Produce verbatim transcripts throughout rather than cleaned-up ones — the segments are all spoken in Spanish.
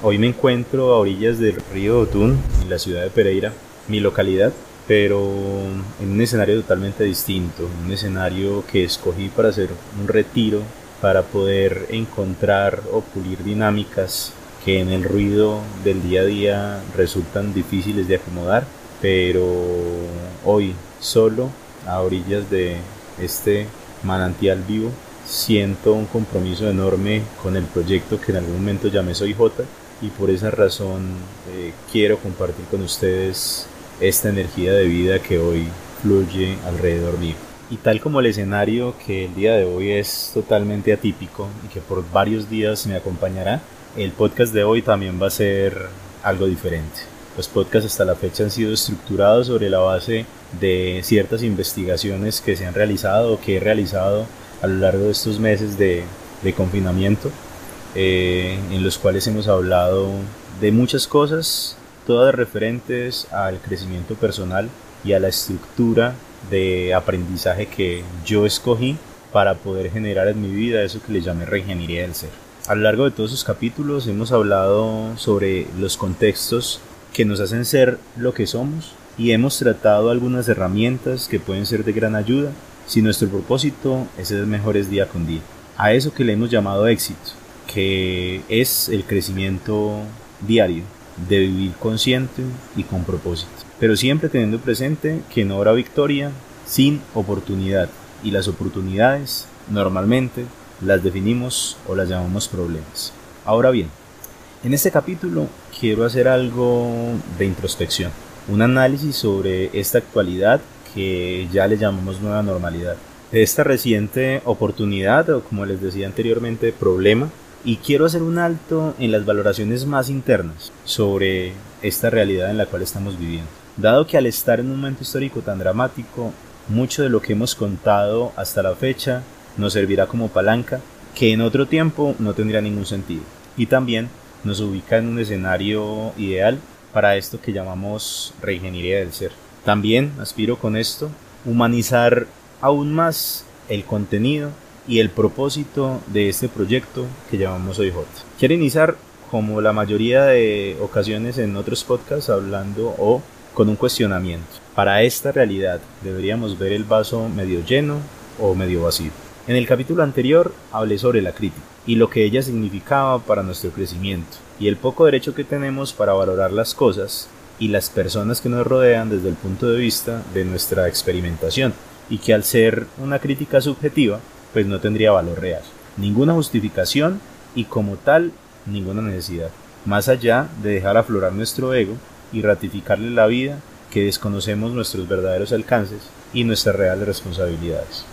Hoy me encuentro a orillas del río Otún, en la ciudad de Pereira, mi localidad, pero en un escenario totalmente distinto, un escenario que escogí para hacer un retiro, para poder encontrar o pulir dinámicas que en el ruido del día a día resultan difíciles de acomodar, pero hoy solo a orillas de este manantial vivo siento un compromiso enorme con el proyecto que en algún momento llamé Soy Jota, y por esa razón eh, quiero compartir con ustedes esta energía de vida que hoy fluye alrededor mío. Y tal como el escenario que el día de hoy es totalmente atípico y que por varios días me acompañará, el podcast de hoy también va a ser algo diferente. Los podcasts hasta la fecha han sido estructurados sobre la base de ciertas investigaciones que se han realizado o que he realizado a lo largo de estos meses de, de confinamiento, eh, en los cuales hemos hablado de muchas cosas, todas referentes al crecimiento personal y a la estructura de aprendizaje que yo escogí para poder generar en mi vida eso que le llamé reingeniería del ser. A lo largo de todos sus capítulos hemos hablado sobre los contextos que nos hacen ser lo que somos y hemos tratado algunas herramientas que pueden ser de gran ayuda si nuestro propósito es ser mejores día con día. A eso que le hemos llamado éxito, que es el crecimiento diario, de vivir consciente y con propósito, pero siempre teniendo presente que no habrá victoria sin oportunidad, y las oportunidades normalmente las definimos o las llamamos problemas. Ahora bien, en este capítulo quiero hacer algo de introspección, un análisis sobre esta actualidad que ya le llamamos nueva normalidad, esta reciente oportunidad o, como les decía anteriormente, problema, y quiero hacer un alto en las valoraciones más internas sobre esta realidad en la cual estamos viviendo. Dado que al estar en un momento histórico tan dramático, mucho de lo que hemos contado hasta la fecha nos servirá como palanca que en otro tiempo no tendría ningún sentido, y también nos ubica en un escenario ideal para esto que llamamos reingeniería del ser. También aspiro con esto humanizar aún más el contenido y el propósito de este proyecto que llamamos Soy Jota. Quiero iniciar, como la mayoría de ocasiones en otros podcasts, hablando o con un cuestionamiento. Para esta realidad, ¿deberíamos ver el vaso medio lleno o medio vacío? En el capítulo anterior hablé sobre la crítica y lo que ella significaba para nuestro crecimiento y el poco derecho que tenemos para valorar las cosas y las personas que nos rodean desde el punto de vista de nuestra experimentación, y que al ser una crítica subjetiva, pues no tendría valor real, ninguna justificación y como tal ninguna necesidad, más allá de dejar aflorar nuestro ego y ratificarle la vida que desconocemos nuestros verdaderos alcances y nuestras reales responsabilidades.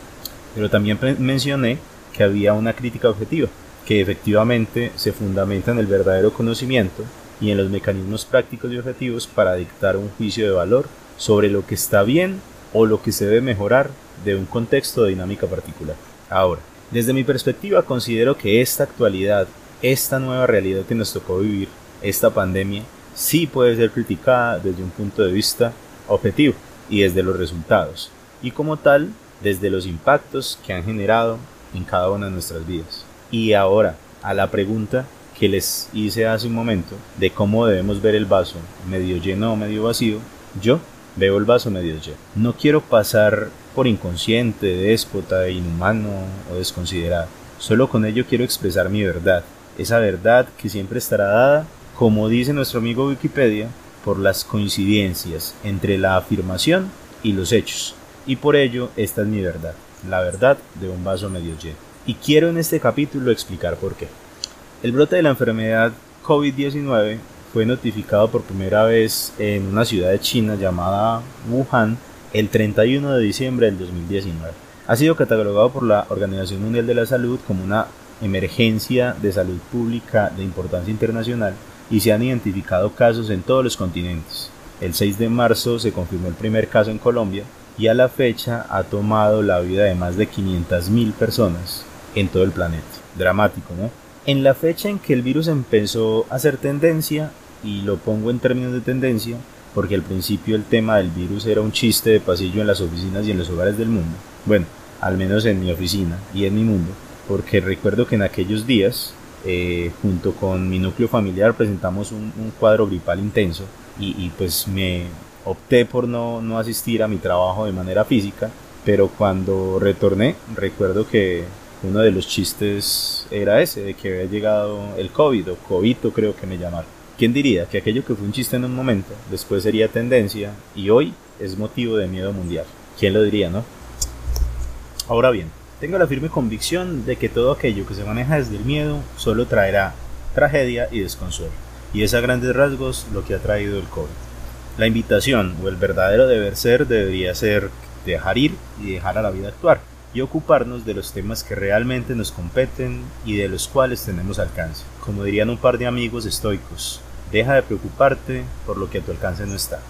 Pero también mencioné que había una crítica objetiva, que efectivamente se fundamenta en el verdadero conocimiento y en los mecanismos prácticos y objetivos para dictar un juicio de valor sobre lo que está bien o lo que se debe mejorar de un contexto de dinámica particular. Ahora, desde mi perspectiva, considero que esta actualidad, esta nueva realidad que nos tocó vivir, esta pandemia, sí puede ser criticada desde un punto de vista objetivo y desde los resultados, y como tal, desde los impactos que han generado en cada una de nuestras vidas. Y ahora, a la pregunta que les hice hace un momento de cómo debemos ver el vaso, medio lleno o medio vacío, yo veo el vaso medio lleno. No quiero pasar por inconsciente, déspota, inhumano o desconsiderado. Solo con ello quiero expresar mi verdad, esa verdad que siempre estará dada, como dice nuestro amigo Wikipedia, por las coincidencias entre la afirmación y los hechos. Y por ello esta es mi verdad, la verdad de un vaso medio lleno. Y quiero en este capítulo explicar por qué. El brote de la enfermedad COVID diecinueve fue notificado por primera vez en una ciudad de China llamada Wuhan el treinta y uno de diciembre del dos mil diecinueve. Ha sido catalogado por la Organización Mundial de la Salud como una emergencia de salud pública de importancia internacional, y se han identificado casos en todos los continentes. El seis de marzo se confirmó el primer caso en Colombia y a la fecha ha tomado la vida de más de quinientas mil personas en todo el planeta. Dramático, ¿no? En la fecha en que el virus empezó a hacer tendencia, y lo pongo en términos de tendencia, porque al principio el tema del virus era un chiste de pasillo en las oficinas y en los hogares del mundo. Bueno, al menos en mi oficina y en mi mundo, porque recuerdo que en aquellos días eh, junto con mi núcleo familiar presentamos un, un cuadro gripal intenso y, y pues me opté por no, no asistir a mi trabajo de manera física, pero cuando retorné recuerdo que uno de los chistes era ese, de que había llegado el COVID o Covito creo que me llamaron. ¿Quién diría que aquello que fue un chiste en un momento, después sería tendencia y hoy es motivo de miedo mundial? ¿Quién lo diría, no? Ahora bien, tengo la firme convicción de que todo aquello que se maneja desde el miedo solo traerá tragedia y desconsuelo, y es a grandes rasgos lo que ha traído el COVID. La invitación o el verdadero deber ser debería ser dejar ir y dejar a la vida actuar, y ocuparnos de los temas que realmente nos competen y de los cuales tenemos alcance. Como dirían un par de amigos estoicos, deja de preocuparte por lo que a tu alcance no está.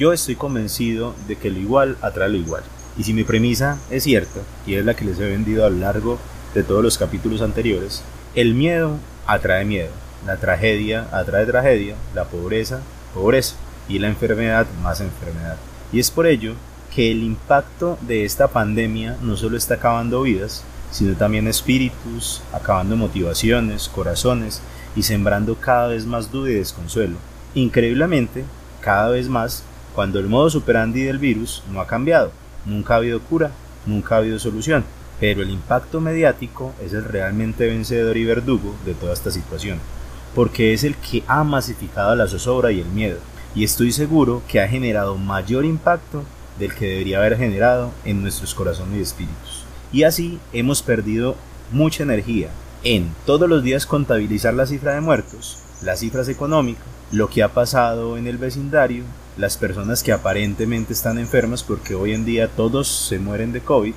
Yo estoy convencido de que lo igual atrae lo igual, y si mi premisa es cierta, y es la que les he vendido a lo largo de todos los capítulos anteriores, el miedo atrae miedo, la tragedia atrae tragedia, la pobreza, pobreza, y la enfermedad más enfermedad. Y es por ello que el impacto de esta pandemia no solo está acabando vidas, sino también espíritus, acabando motivaciones, corazones y sembrando cada vez más duda y desconsuelo. Increíblemente, cada vez más, cuando el modo superandi del virus no ha cambiado, nunca ha habido cura, nunca ha habido solución, pero el impacto mediático es el realmente vencedor y verdugo de toda esta situación, porque es el que ha masificado la zozobra y el miedo, y estoy seguro que ha generado mayor impacto del que debería haber generado en nuestros corazones y espíritus. Y así hemos perdido mucha energía en todos los días contabilizar la cifra de muertos, las cifras económicas, lo que ha pasado en el vecindario, las personas que aparentemente están enfermas porque hoy en día todos se mueren de COVID,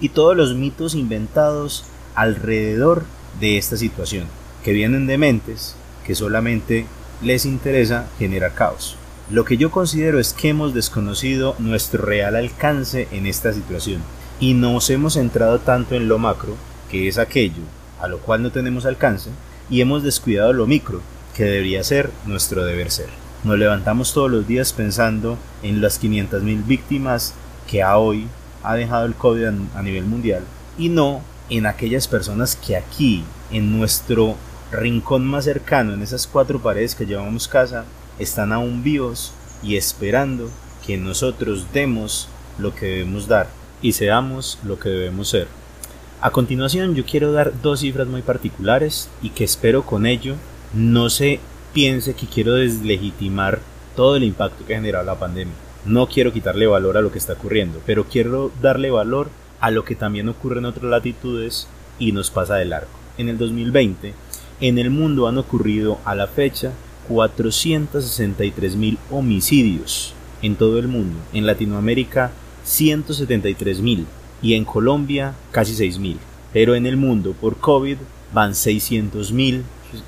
y todos los mitos inventados alrededor de esta situación, que vienen de mentes que solamente les interesa generar caos. Lo que yo considero es que hemos desconocido nuestro real alcance en esta situación y nos hemos centrado tanto en lo macro, que es aquello a lo cual no tenemos alcance, y hemos descuidado lo micro, que debería ser nuestro deber ser. Nos levantamos todos los días pensando en las quinientas mil víctimas que a hoy ha dejado el COVID a nivel mundial y no en aquellas personas que aquí, en nuestro rincón más cercano, en esas cuatro paredes que llamamos casa, están aún vivos y esperando que nosotros demos lo que debemos dar y seamos lo que debemos ser. A continuación yo quiero dar dos cifras muy particulares y que espero con ello no se piense que quiero deslegitimar todo el impacto que ha generado la pandemia. No quiero quitarle valor a lo que está ocurriendo, pero quiero darle valor a lo que también ocurre en otras latitudes y nos pasa de largo. En el dos mil veinte en el mundo han ocurrido a la fecha cuatrocientos sesenta y tres mil homicidios en todo el mundo, en Latinoamérica ciento setenta y tres mil y en Colombia casi seis mil, pero en el mundo por COVID van seiscientos mil,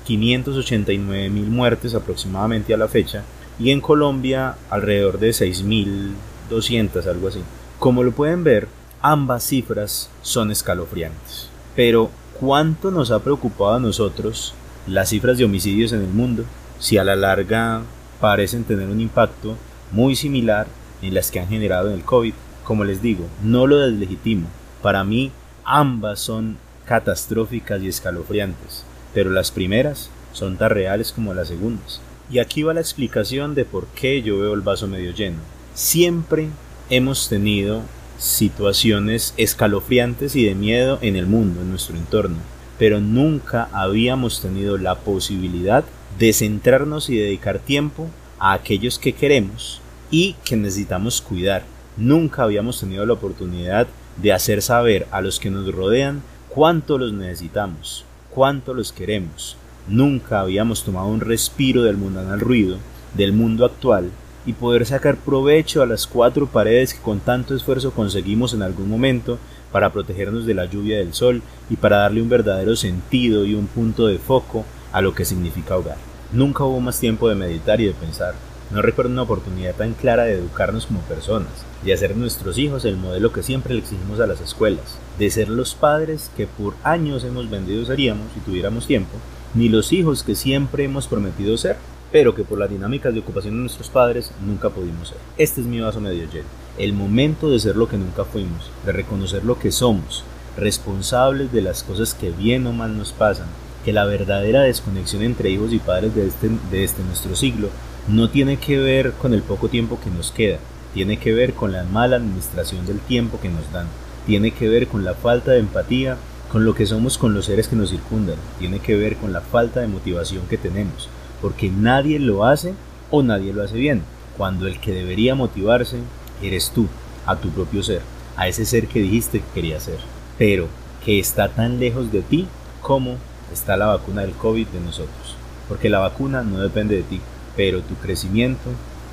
quinientos ochenta y nueve mil muertes aproximadamente a la fecha, y en Colombia alrededor de seis mil doscientos, algo así. Como lo pueden ver, ambas cifras son escalofriantes, pero ¿cuánto nos ha preocupado a nosotros las cifras de homicidios en el mundo, si a la larga parecen tener un impacto muy similar en las que han generado en el COVID? Como les digo, no lo deslegitimo, para mí ambas son catastróficas y escalofriantes, pero las primeras son tan reales como las segundas. Y aquí va la explicación de por qué yo veo el vaso medio lleno. Siempre hemos tenido situaciones escalofriantes y de miedo en el mundo, en nuestro entorno, pero nunca habíamos tenido la posibilidad de centrarnos y dedicar tiempo a aquellos que queremos y que necesitamos cuidar. Nunca habíamos tenido la oportunidad de hacer saber a los que nos rodean cuánto los necesitamos, cuánto los queremos. Nunca habíamos tomado un respiro del mundanal ruido, del mundo actual, y poder sacar provecho a las cuatro paredes que con tanto esfuerzo conseguimos en algún momento para protegernos de la lluvia del sol y para darle un verdadero sentido y un punto de foco a lo que significa hogar. Nunca hubo más tiempo de meditar y de pensar. No recuerdo una oportunidad tan clara de educarnos como personas, de hacer nuestros hijos el modelo que siempre le exigimos a las escuelas, de ser los padres que por años hemos vendido seríamos si tuviéramos tiempo, ni los hijos que siempre hemos prometido ser, pero que por las dinámicas de ocupación de nuestros padres nunca pudimos ser. Este es mi vaso medio lleno. El momento de ser lo que nunca fuimos, de reconocer lo que somos, responsables de las cosas que bien o mal nos pasan, que la verdadera desconexión entre hijos y padres de este, de este nuestro siglo no tiene que ver con el poco tiempo que nos queda, tiene que ver con la mala administración del tiempo que nos dan, tiene que ver con la falta de empatía, con lo que somos con los seres que nos circundan, tiene que ver con la falta de motivación que tenemos, porque nadie lo hace o nadie lo hace bien, cuando el que debería motivarse eres tú, a tu propio ser, a ese ser que dijiste que querías ser, pero que está tan lejos de ti como está la vacuna del COVID de nosotros, porque la vacuna no depende de ti, pero tu crecimiento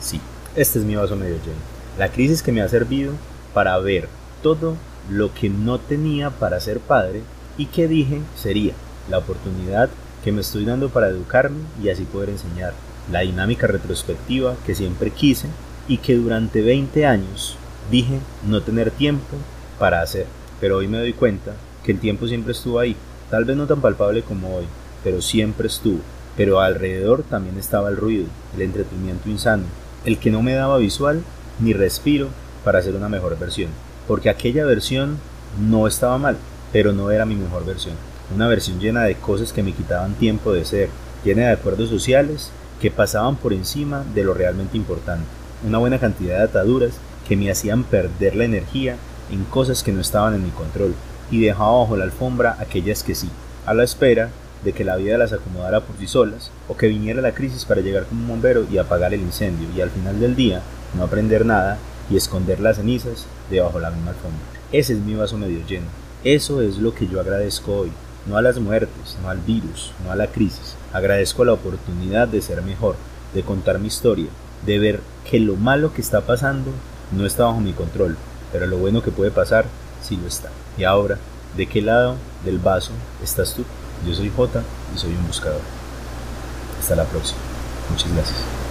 sí. Este es mi vaso medio lleno, la crisis que me ha servido para ver todo lo que no tenía para ser padre y que dije sería, la oportunidad que me estoy dando para educarme y así poder enseñar, la dinámica retrospectiva que siempre quise y que durante veinte años dije no tener tiempo para hacer, pero hoy me doy cuenta que el tiempo siempre estuvo ahí, tal vez no tan palpable como hoy, pero siempre estuvo, pero alrededor también estaba el ruido, el entretenimiento insano, el que no me daba visual ni respiro para hacer una mejor versión, porque aquella versión no estaba mal, pero no era mi mejor versión, una versión llena de cosas que me quitaban tiempo de ser, llena de acuerdos sociales que pasaban por encima de lo realmente importante, una buena cantidad de ataduras que me hacían perder la energía en cosas que no estaban en mi control, y dejaba bajo la alfombra aquellas que sí, a la espera de que la vida las acomodara por sí solas, o que viniera la crisis para llegar como un bombero y apagar el incendio, y al final del día no aprender nada y esconder las cenizas debajo la misma alfombra. Ese es mi vaso medio lleno. Eso es lo que yo agradezco hoy. No a las muertes, no al virus, no a la crisis. Agradezco la oportunidad de ser mejor, de contar mi historia, de ver que lo malo que está pasando no está bajo mi control, pero lo bueno que puede pasar sí lo está. Y ahora, ¿de qué lado del vaso estás tú? Yo soy Jota y soy un buscador. Hasta la próxima. Muchas gracias.